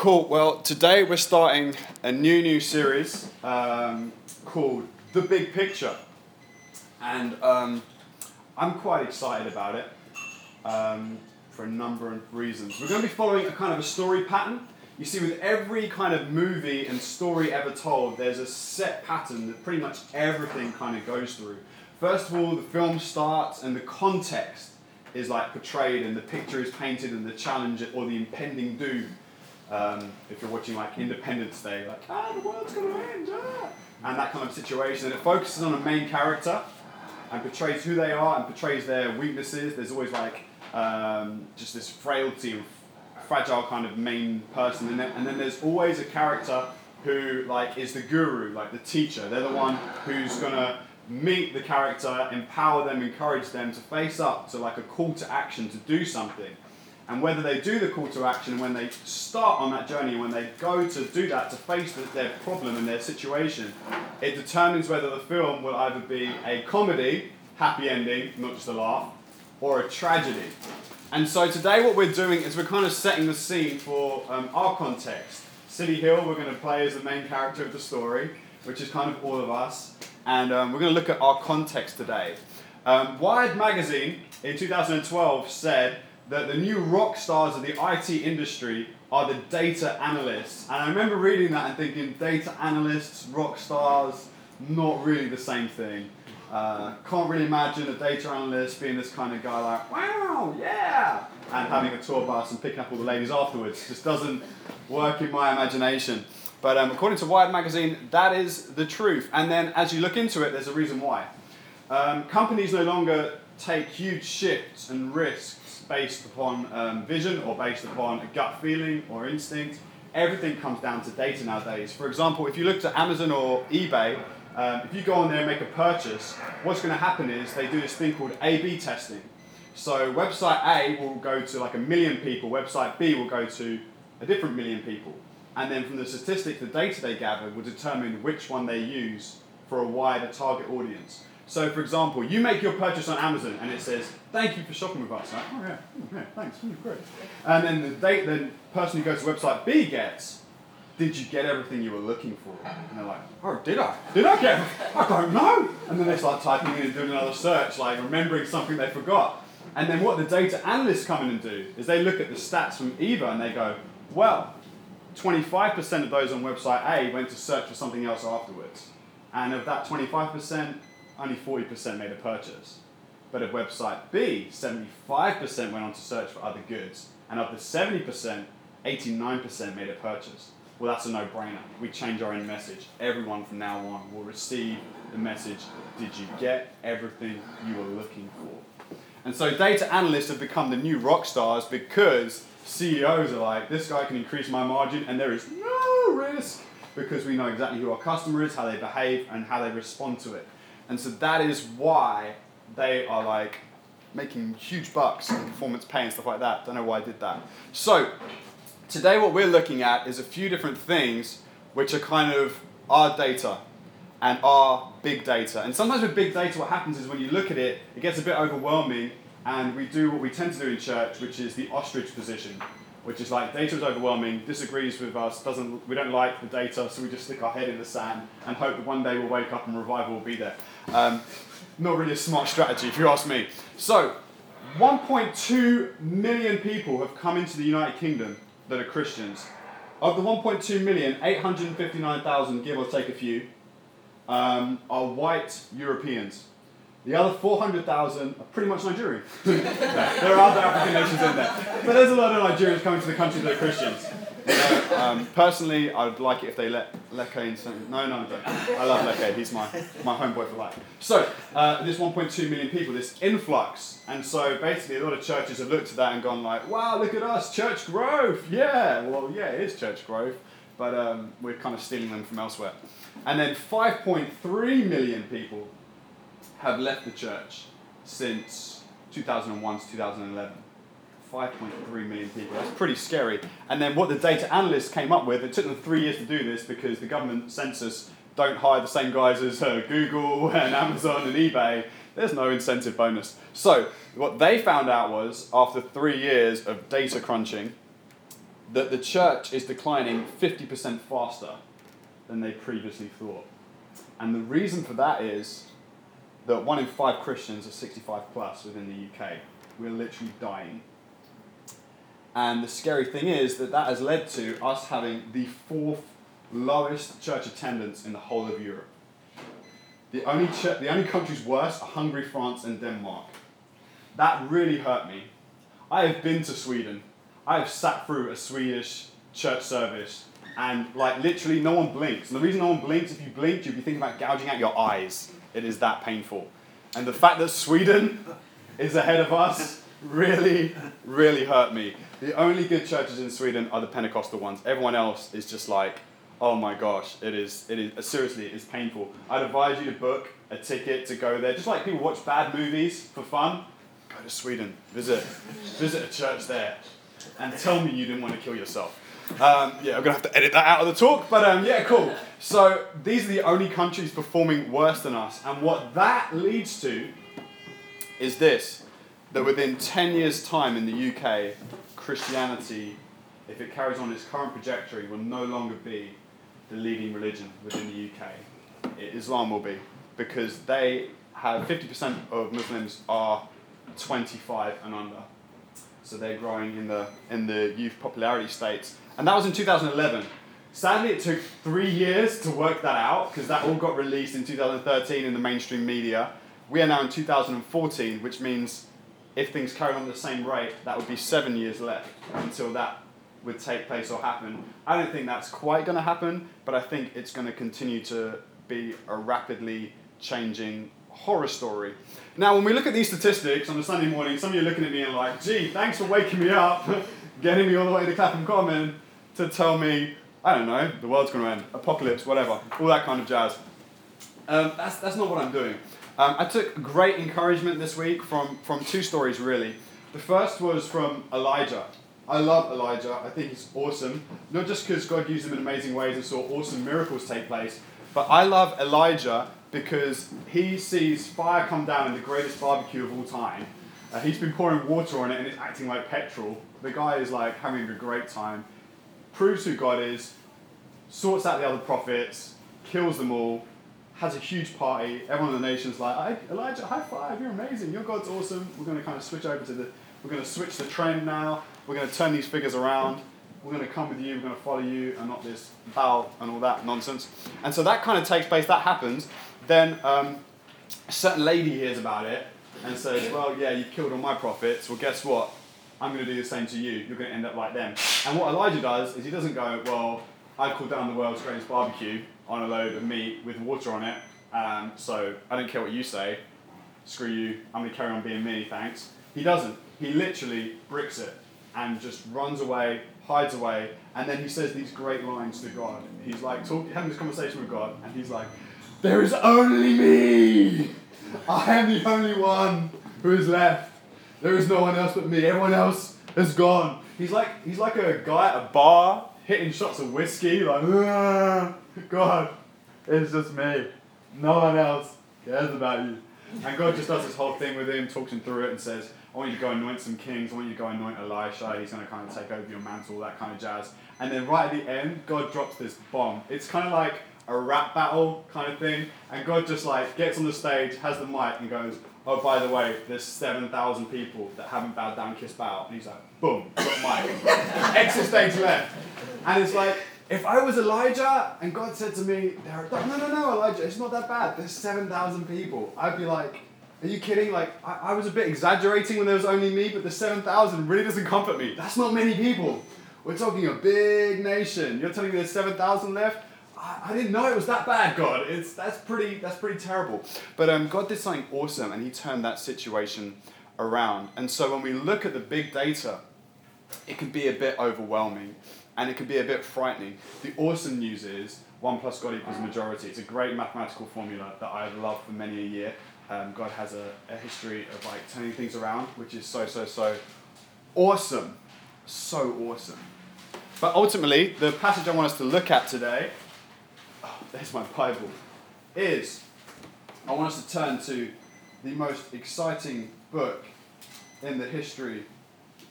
Cool. Well, today we're starting a new series called The Big Picture, and I'm quite excited about it for a number of reasons. We're going to be following a kind of a story pattern. You see, with every kind of movie and story ever told, there's a set pattern that pretty much everything kind of goes through. First of all, the film starts and the context is like portrayed, and the picture is painted, and the challenge or the impending doom. If you're watching like Independence Day, like, the world's going to end, and that kind of situation. And it focuses on a main character and portrays who they are and portrays their weaknesses. There's always like just this frailty and fragile kind of main person. And then there's always a character who like is the guru, like the teacher. They're the one who's going to meet the character, empower them, encourage them to face up to like a call to action to do something. And whether they do the call to action, when they start on that journey, when they go to do that, to face their problem and their situation, it determines whether the film will either be a comedy, happy ending, not just a laugh, or a tragedy. And so today what we're doing is we're kind of setting the scene for our context. City Hill, we're going to play as the main character of the story, which is kind of all of us. And we're going to look at our context today. Wired Magazine in 2012 said that the new rock stars of the IT industry are the data analysts. And I remember reading that and thinking, data analysts, rock stars, not really the same thing. Can't really imagine a data analyst being this kind of guy like, wow, yeah, and having a tour bus and picking up all the ladies afterwards. Just doesn't work in my imagination. But according to Wired Magazine, that is the truth. And then as you look into it, there's a reason why. Companies no longer take huge shifts and risks based upon vision or based upon a gut feeling or instinct. Everything comes down to data nowadays. For example, if you look to Amazon or eBay, if you go on there and make a purchase, what's going to happen is they do this thing called A/B testing. So website A will go to like 1 million people, website B will go to a different 1 million people. And then from the statistics, the data they gather will determine which one they use for a wider target audience. So, for example, you make your purchase on Amazon and it says, thank you for shopping with us. Like, oh, yeah, thanks, great. And then the person who goes to website B gets, did you get everything you were looking for? And they're like, oh, did I? Did I get it? I don't know. And then they start typing in and doing another search, like remembering something they forgot. And then what the data analysts come in and do is they look at the stats from either and they go, well, 25% of those on website A went to search for something else afterwards. And of that 25%, only 40% made a purchase. But at website B, 75% went on to search for other goods. And of the 70%, 89% made a purchase. Well, that's a no-brainer. We change our own message. Everyone from now on will receive the message, did you get everything you were looking for? And so data analysts have become the new rock stars because CEOs are like, this guy can increase my margin and there is no risk because we know exactly who our customer is, how they behave, and how they respond to it. And so that is why they are like making huge bucks and performance pay and stuff like that. Don't know why I did that. So today what we're looking at is a few different things which are kind of our data and our big data. And sometimes with big data what happens is when you look at it, it gets a bit overwhelming and we do what we tend to do in church, which is the ostrich position, which is like data is overwhelming, disagrees with us, we don't like the data, so we just stick our head in the sand and hope that one day we'll wake up and revival will be there. Not really a smart strategy, if you ask me. So, 1.2 million people have come into the United Kingdom that are Christians. Of the 1.2 million, 859,000, give or take a few, are white Europeans. The other 400,000 are pretty much Nigerian. There are other African nations in there. But there's a lot of Nigerians coming to the country that are Christians. You know, personally, I would like it if they let Leke in something. No, I don't. I love Leke. He's my homeboy for life. So, this 1.2 million people, this influx. And so, basically, a lot of churches have looked at that and gone like, wow, look at us, church growth. Yeah, well, yeah, it is church growth. But we're kind of stealing them from elsewhere. And then 5.3 million people have left the church since 2001 to 2011. 5.3 million people. That's pretty scary. And then what the data analysts came up with, it took them 3 years to do this because the government census don't hire the same guys as Google and Amazon and eBay. There's no incentive bonus. So what they found out was, after 3 years of data crunching, that the church is declining 50% faster than they previously thought. And the reason for that is that 1 in 5 Christians are 65 plus within the UK. We're literally dying. And the scary thing is that that has led to us having the 4th lowest church attendance in the whole of Europe. The only countries worse are Hungary, France, and Denmark. That really hurt me. I have been to Sweden. I have sat through a Swedish church service, and like literally no one blinks. And the reason no one blinks, if you blinked, you'd be thinking about gouging out your eyes. It is that painful. And the fact that Sweden is ahead of us really, really hurt me. The only good churches in Sweden are the Pentecostal ones. Everyone else is just like, oh my gosh, it is seriously, it is painful. I'd advise you to book a ticket to go there. Just like people watch bad movies for fun, go to Sweden, visit a church there. And tell me you didn't want to kill yourself. I'm going to have to edit that out of the talk, but yeah, cool. So these are the only countries performing worse than us. And what that leads to is this, that within 10 years' time in the UK, Christianity, if it carries on its current trajectory, will no longer be the leading religion within the UK. Islam will be, because they have 50% of Muslims are 25 and under. So they're growing in the youth popularity states. And that was in 2011. Sadly, it took 3 years to work that out, because that all got released in 2013 in the mainstream media. We are now in 2014, which means if things carry on at the same rate, that would be 7 years left until that would take place or happen. I don't think that's quite going to happen, but I think it's going to continue to be a rapidly changing horror story. Now, when we look at these statistics on a Sunday morning, some of you are looking at me and like, gee, thanks for waking me up, getting me all the way to Clapham Common to tell me, I don't know, the world's going to end, apocalypse, whatever, all that kind of jazz. That's not what I'm doing. I took great encouragement this week from two stories, really. The first was from Elijah. I love Elijah. I think he's awesome. Not just because God used him in amazing ways and saw awesome miracles take place, but I love Elijah because he sees fire come down in the greatest barbecue of all time. He's been pouring water on it and it's acting like petrol. The guy is like having a great time, proves who God is, sorts out the other prophets, kills them all, has a huge party. Everyone in the nation's like, Elijah, high five, you're amazing, your God's awesome. We're going to kind of switch over to the trend now. We're going to turn these figures around. We're going to come with you, we're going to follow you, and not this bow and all that nonsense. And so that kind of takes place, that happens. Then a certain lady hears about it and says, well, yeah, you've killed all my prophets. Well, guess what? I'm going to do the same to you. You're going to end up like them. And what Elijah does is he doesn't go, well, I've called down the world's greatest barbecue on a load of meat with water on it, so I don't care what you say. Screw you. I'm going to carry on being me, thanks. He doesn't. He literally bricks it and just runs away, hides away, and then he says these great lines to God. He's like having this conversation with God, and he's like, there is only me! I am the only one who is left. There is no one else but me. Everyone else is gone. He's like a guy at a bar hitting shots of whiskey, like, God, it's just me. No one else cares about you. And God just does this whole thing with him, talks him through it and says, I want you to go anoint some kings. I want you to go anoint Elisha. He's going to kind of take over your mantle, all that kind of jazz. And then right at the end, God drops this bomb. It's kind of like a rap battle kind of thing, and God just like gets on the stage, has the mic, and goes, oh, by the way, there's 7,000 people that haven't bowed down, kissed, bow. And he's like, boom, got mic. Exit stage left. And it's like, if I was Elijah, and God said to me, no, Elijah, it's not that bad. There's 7,000 people. I'd be like, are you kidding? Like, I was a bit exaggerating when there was only me, but the 7,000 really doesn't comfort me. That's not many people. We're talking a big nation. You're telling me there's 7,000 left? I didn't know it was that bad, God. That's pretty terrible. But God did something awesome, and he turned that situation around. And so when we look at the big data, it can be a bit overwhelming, and it can be a bit frightening. The awesome news is 1 + God = majority. It's a great mathematical formula that I've loved for many a year. God has a history of like turning things around, which is so awesome. So awesome. But ultimately, the passage I want us to look at today... There's my Bible. I want us to turn to the most exciting book in the history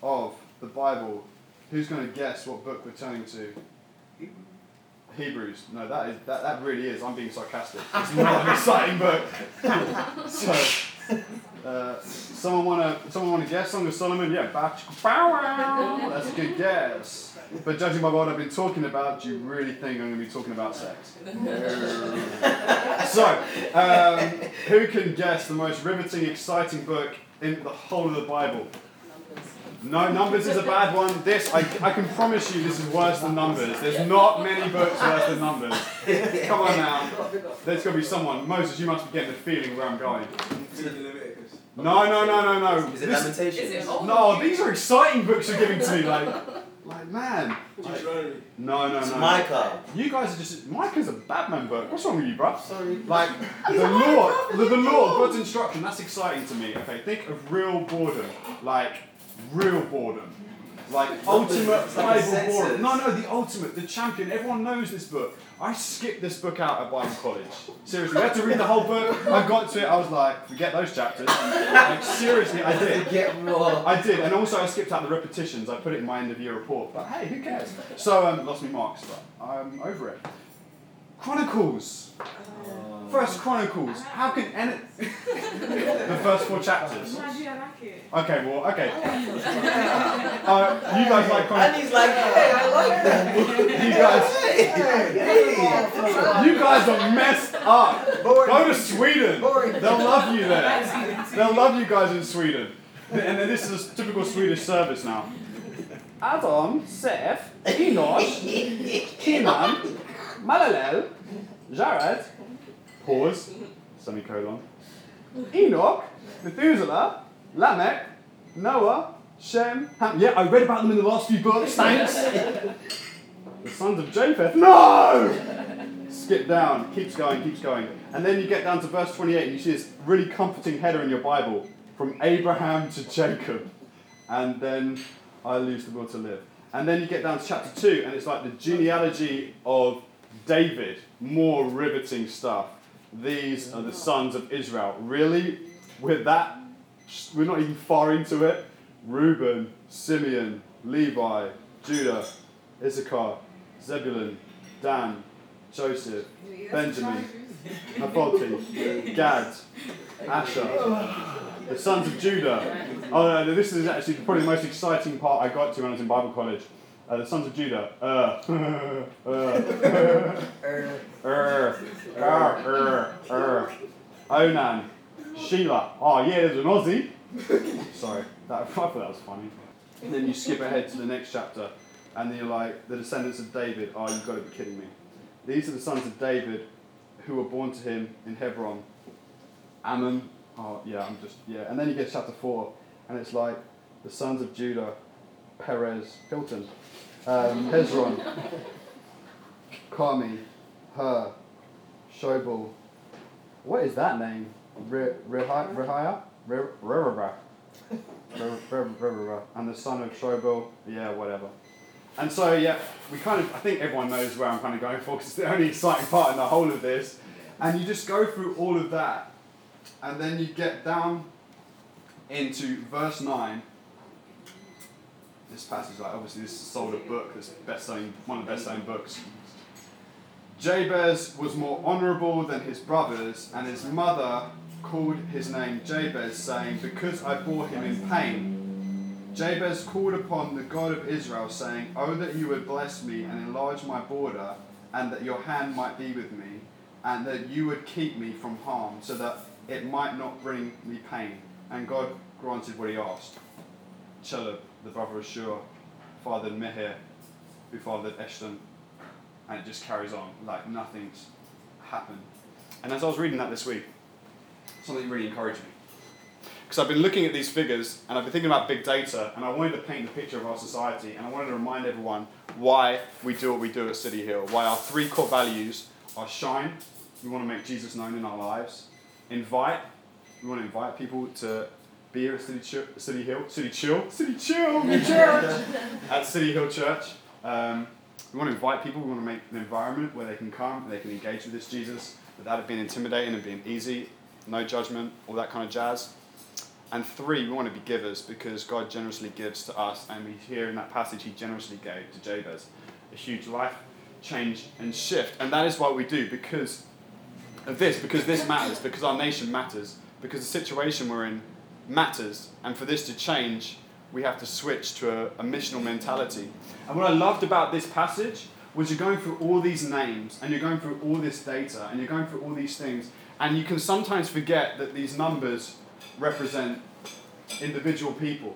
of the Bible, Who's going to guess what book we're turning to? Hebrews. No, that really is. I'm being sarcastic. It's not an exciting book. So, someone wanna guess? Song of Solomon? Yeah, bow. That's a good guess. But judging by what I've been talking about, do you really think I'm going to be talking about sex? No. So, who can guess the most riveting, exciting book in the whole of the Bible? No, Numbers is a bad one. This, I can promise you, this is worse than Numbers. There's not many books worse than Numbers. Come on now. There's got to be someone. Moses, you must be getting the feeling where I'm going. No. Is it Lamentations? No, these are exciting books you're giving to me. Like man. No. It's Micah. You guys are just... Micah's a Batman book. What's wrong with you, bruv? Sorry. Like, the law, God's instruction, that's exciting to me. Okay, think of real boredom. Like ultimate Bible boredom. No, the ultimate, the champion. Everyone knows this book. I skipped this book out at Bible college. Seriously, I had to read the whole book. I got to it, I was like, forget those chapters. Seriously, I did. I did, and also I skipped out the repetitions. I put it in my end of year report. But hey, who cares? So, lost me marks, but I'm over it. Chronicles. First Chronicles. How can the first four chapters? Okay, well, okay. You guys like Chronicles? And he's like, hey, I like that. You guys are messed up. Go to Sweden. They'll love you there. They'll love you guys in Sweden. And this is a typical Swedish service now. Adam, Seth, Enosh, Kenan, Malalel, Jared. Pause. Semicolon. Enoch, Methuselah, Lamech, Noah, Shem, Ham. Yeah, I read about them in the last few books, thanks. The sons of Japheth. No! Skip down. Keeps going. And then you get down to verse 28 and you see this really comforting header in your Bible. From Abraham to Jacob. And then I lose the will to live. And then you get down to chapter 2 and it's like the genealogy of David. More riveting stuff. These are the sons of Israel. Really? With that, we're not even far into it. Reuben, Simeon, Levi, Judah, Issachar, Zebulun, Dan, Joseph, Benjamin, Naphtali, Gad, Asher, the sons of Judah. Oh, no, this is actually probably the most exciting part I got to when I was in Bible college. The sons of Judah. Onan. Sheila. Oh, yeah, there's an Aussie. Sorry, I thought that was funny. And then you skip ahead to the next chapter, and you're like, the descendants of David. Oh, you've got to be kidding me. These are the sons of David who were born to him in Hebron. Ammon. Oh, yeah, And then you get to chapter 4, and it's like, the sons of Judah. Perez, Hilton, Hezron, Carmi, Her, Shobal. What is that name? Rehiah? Rerabah. And the son of Shobal. Yeah, whatever. And so, yeah, I think everyone knows where I'm kind of going for because it's the only exciting part in the whole of this. And you just go through all of that. And then you get down into verse 9. This passage, obviously this sold a book, this one of the best-selling books. Jabez was more honourable than his brothers, and his mother called his name Jabez, saying, because I bore him in pain. Jabez called upon the God of Israel, saying, oh, that you would bless me and enlarge my border, and that your hand might be with me, and that you would keep me from harm, so that it might not bring me pain. And God granted what he asked. Chelub, the brother of Shur, fathered Meher, who fathered Eshton, and it just carries on like nothing's happened. And as I was reading that this week, something really encouraged me. Because I've been looking at these figures, and I've been thinking about big data, and I wanted to paint a picture of our society, and I wanted to remind everyone why we do what we do at City Hill, why our three core values are shine, we want to make Jesus known in our lives, invite, we want to invite people to be here at City Hill Church. At City Hill Church, we want to invite people. We want to make an environment where they can come, and they can engage with this Jesus without it being intimidating and being easy, no judgment, all that kind of jazz. And three, we want to be givers because God generously gives to us. And we hear in that passage, he generously gave to Jabez. A huge life change and shift. And that is what we do because of this, because this matters, because our nation matters, because the situation we're in matters. And for this to change, we have to switch to a missional mentality. And what I loved about this passage was you're going through all these names, and you're going through all this data, and you're going through all these things. And you can sometimes forget that these numbers represent individual people.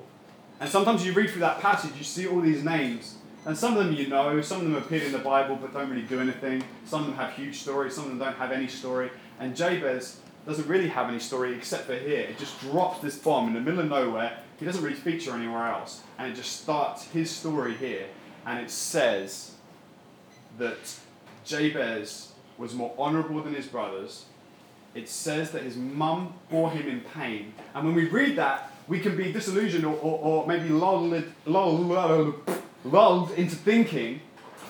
And sometimes you read through that passage, you see all these names, and some of them you know, some of them appear in the Bible but don't really do anything. Some of them have huge stories, some of them don't have any story. And Jabez doesn't really have any story except for here. It just drops this bomb in the middle of nowhere. He doesn't really feature anywhere else. And it just starts his story here. And it says that Jabez was more honorable than his brothers. It says that his mum bore him in pain. And when we read that, we can be disillusioned or maybe lulled into thinking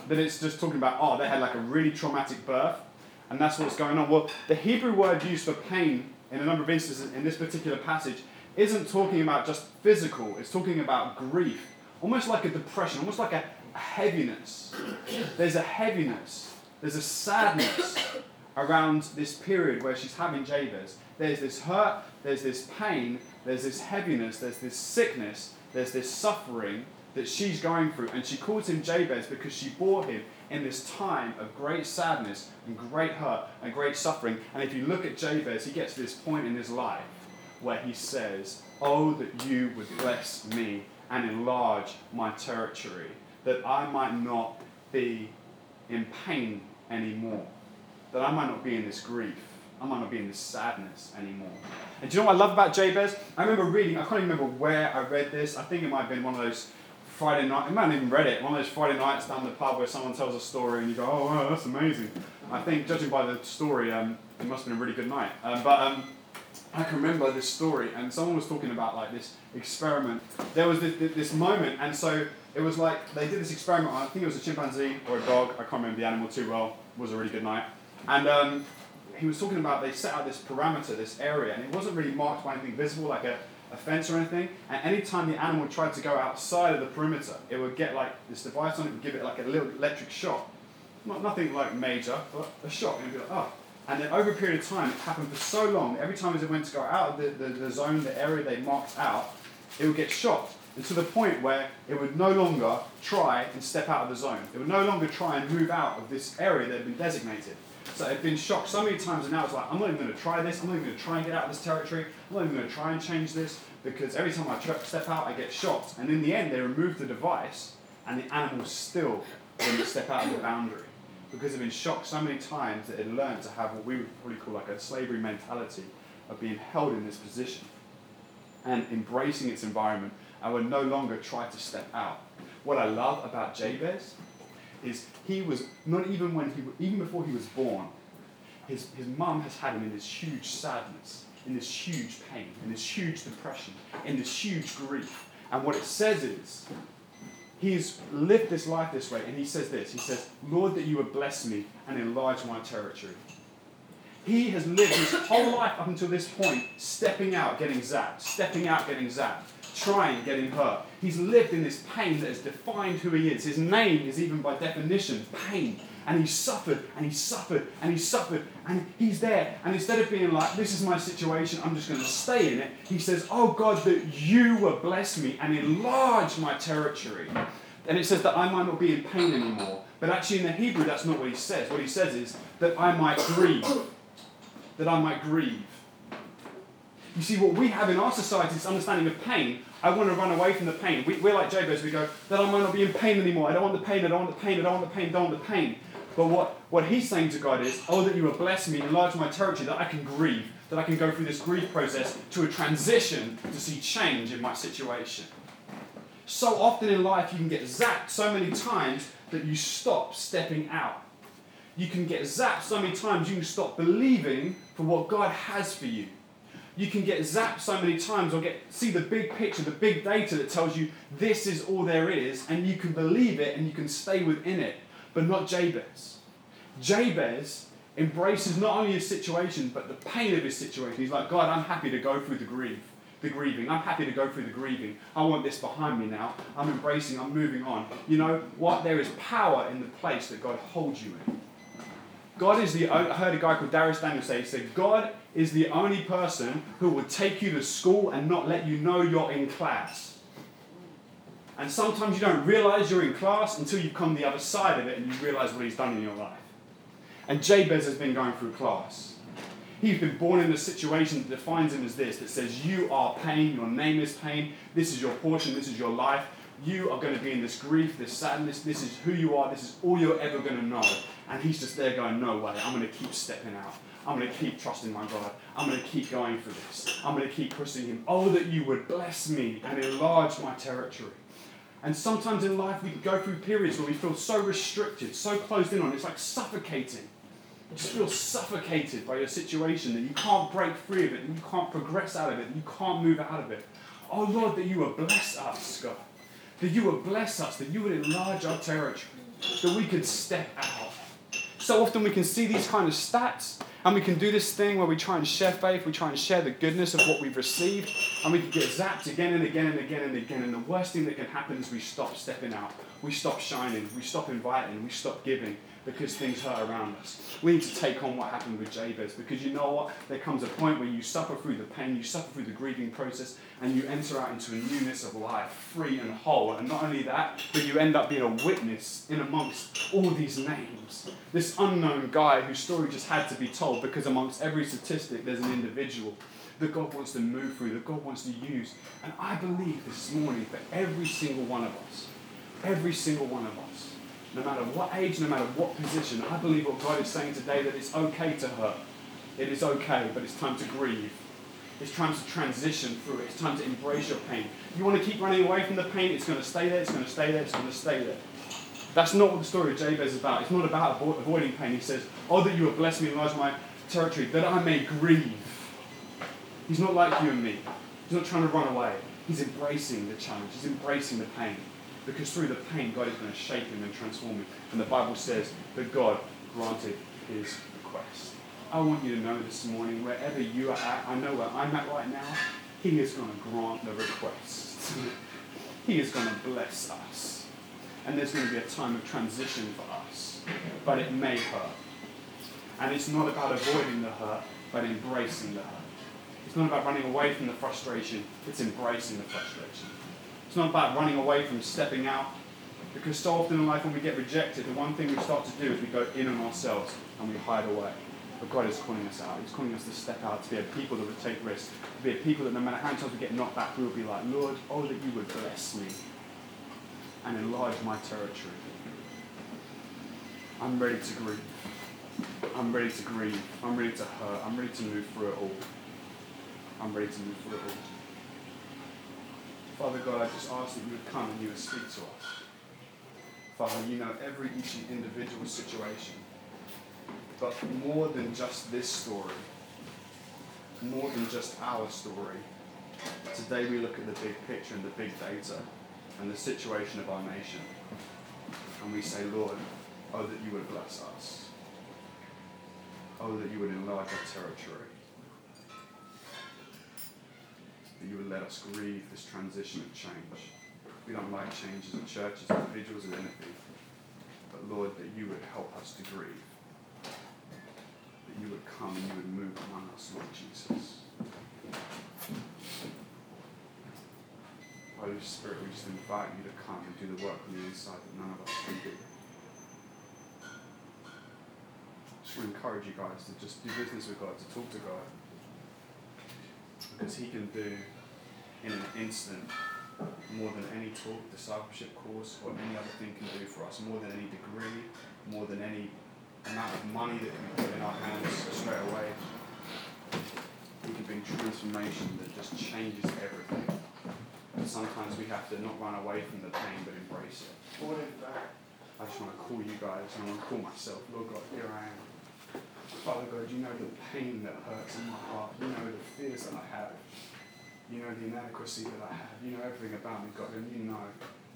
that it's just talking about, oh, they had like a really traumatic birth, and that's what's going on. Well, the Hebrew word used for pain in a number of instances in this particular passage isn't talking about just physical. It's talking about grief, almost like a depression, almost like a heaviness. There's a heaviness. There's a sadness around this period where she's having Jabez. There's this hurt, there's this pain, there's this heaviness, there's this sickness, there's this suffering that she's going through. And she calls him Jabez because she bore him in this time of great sadness and great hurt and great suffering. And if you look at Jabez, he gets to this point in his life where he says, oh, that you would bless me and enlarge my territory, that I might not be in pain anymore, that I might not be in this grief, I might not be in this sadness anymore. And do you know what I love about Jabez? I remember reading, I can't even remember where I read this, I think it might have been one of those Friday nights, I might have even read it, one of those Friday nights down the pub where someone tells a story and you go, oh, wow, that's amazing. I think, judging by the story, it must have been a really good night. I can remember this story, and someone was talking about like this experiment. There was this moment, and so it was like, they did this experiment, I think it was a chimpanzee or a dog, I can't remember the animal too well, it was a really good night. And he was talking about they set out this parameter, this area, and it wasn't really marked by anything visible, like a fence or anything. And any time the animal tried to go outside of the perimeter, it would get like this device on it, would give it like a little electric shock. Nothing like major, but a shock. And it would be like, oh. And then over a period of time, it happened for so long, every time as it went to go out of the zone, the area they marked out, it would get shocked. And to the point where it would no longer try and step out of the zone. It would no longer try and move out of this area that had been designated. So it had been shocked so many times, and now it's like, I'm not even going to try this, I'm not even going to try and get out of this territory, I'm not even going to try and change this, because every time I step out, I get shocked. And in the end, they removed the device, and the animal still wouldn't step out of the boundary, because it had been shocked so many times that it learned to have what we would probably call like a slavery mentality of being held in this position and embracing its environment, and would no longer try to step out. What I love about Jabez is he was, not even when he, even before he was born, his mum has had him in this huge sadness, in this huge pain, in this huge depression, in this huge grief. And what it says is, he's lived this life this way, and he says this, he says, Lord, that you would bless me and enlarge my territory. He has lived his whole life up until this point, stepping out, getting zapped, stepping out, getting zapped, trying, getting hurt. He's lived in this pain that has defined who he is. His name is even by definition pain. And he suffered, and he suffered, and he suffered, and he's there. And instead of being like, this is my situation, I'm just going to stay in it, he says, oh God, that you would bless me and enlarge my territory. And it says that I might not be in pain anymore. But actually in the Hebrew, that's not what he says. What he says is that I might grieve. That I might grieve. You see, what we have in our society is understanding of pain. I want to run away from the pain. We're like Jabez. We go, that I might not be in pain anymore. I don't want the pain. I don't want the pain. I don't want the pain. I don't want the pain. But what he's saying to God is, oh, that you would bless me, enlarge my territory, that I can grieve, that I can go through this grief process to a transition to see change in my situation. So often in life, you can get zapped so many times that you stop stepping out. You can get zapped so many times you can stop believing for what God has for you. You can get zapped so many times or see the big picture, the big data that tells you this is all there is, and you can believe it and you can stay within it, but not Jabez. Jabez embraces not only his situation, but the pain of his situation. He's like, God, I'm happy to go through the grief. the grieving. I'm happy to go through the grieving. I want this behind me now. I'm embracing, I'm moving on. You know what? There is power in the place that God holds you in. I heard a guy called Darius Daniel say, he said, God is the only person who will take you to school and not let you know you're in class. And sometimes you don't realize you're in class until you come the other side of it and you realize what he's done in your life. And Jabez has been going through class. He's been born in a situation that defines him as this, that says, you are pain, your name is pain, this is your portion, this is your life. You are going to be in this grief, this sadness, this is who you are, this is all you're ever going to know. And he's just there going, no way, I'm going to keep stepping out. I'm going to keep trusting my God. I'm going to keep going for this. I'm going to keep pushing him. Oh, that you would bless me and enlarge my territory. And sometimes in life we can go through periods where we feel so restricted, so closed in on. It's like suffocating. You just feel suffocated by your situation that you can't break free of it, and you can't progress out of it, and you can't move out of it. Oh, Lord, that you would bless us, God. That you would bless us, that you would enlarge our territory, that we could step out. So often we can see these kind of stats, and we can do this thing where we try and share faith, we try and share the goodness of what we've received, and we can get zapped again and again and again and again. And the worst thing that can happen is we stop stepping out, we stop shining, we stop inviting, we stop giving, because things hurt around us. We need to take on what happened with Jabez, because you know what? There comes a point where you suffer through the pain, you suffer through the grieving process, and you enter out into a newness of life, free and whole. And not only that, but you end up being a witness in amongst all these names. This unknown guy whose story just had to be told, because amongst every statistic there's an individual that God wants to move through, that God wants to use. And I believe this morning for every single one of us, no matter what age, no matter what position, I believe what God is saying today, that it's okay to hurt. It is okay, but it's time to grieve. It's time to transition through it. It's time to embrace your pain. You want to keep running away from the pain, it's going to stay there, it's going to stay there, it's going to stay there. That's not what the story of Jabez is about. It's not about avoiding pain. He says, oh, that you would bless me and enlarge my territory, that I may grieve. He's not like you and me. He's not trying to run away. He's embracing the challenge. He's embracing the pain. Because through the pain, God is going to shape him and transform him. And the Bible says that God granted his request. I want you to know this morning, wherever you are at, I know where I'm at right now, he is going to grant the request. He is going to bless us. And there's going to be a time of transition for us. But it may hurt. And it's not about avoiding the hurt, but embracing the hurt. It's not about running away from the frustration, it's embracing the frustration. It's not about running away from stepping out, because so often in life when we get rejected, the one thing we start to do is we go in on ourselves and we hide away. But God is calling us out. He's calling us to step out, to be a people that would take risks, to be a people that no matter how many times we get knocked back, we will be like, Lord, oh, that you would bless me and enlarge my territory. I'm ready to grieve. I'm ready to grieve. I'm ready to hurt. I'm ready to move through it all. Father God, I just ask that you would come and you would speak to us. Father, you know every each individual situation. But more than just this story, more than just our story, today we look at the big picture and the big data and the situation of our nation. And we say, Lord, oh, that you would bless us. Oh, that you would enlarge our territory. That you would let us grieve this transition of change. We don't like change as a church, as individuals, as anything. But Lord, that you would help us to grieve. That you would come and you would move among us, Lord Jesus. Holy Spirit, we just invite you to come and do the work on the inside that none of us can do. Just want to encourage you guys to just do business with God, to talk to God. Because he can do in an instant more than any talk, discipleship course, or any other thing can do for us, more than any degree, more than any amount of money that can be put in our hands straight away. He can bring transformation that just changes everything. And sometimes we have to not run away from the pain, but embrace it. I just want to call you guys, and I want to call myself, Lord God, here I am. Father God, you know the pain that hurts in my heart. You know the fears that I have. You know the inadequacy that I have. You know everything about me, God, and you know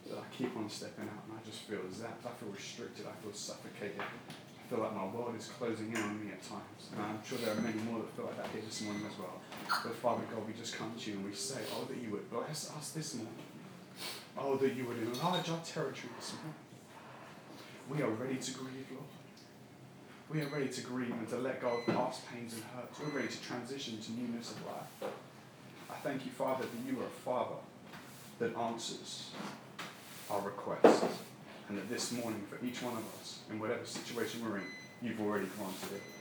that I keep on stepping out and I just feel zapped. I feel restricted. I feel suffocated. I I feel like my world is closing in on me at times. And I'm sure there are many more that feel like that here this morning as well. But Father God, we just come to you and we say, oh, that you would bless us this morning. Oh, that you would enlarge our territory this morning. We are ready to grieve, Lord. We are ready to grieve and to let go of past pains and hurts. We're ready to transition to newness of life. I thank you, Father, that you are a Father that answers our requests. And that this morning, for each one of us, in whatever situation we're in, you've already granted it.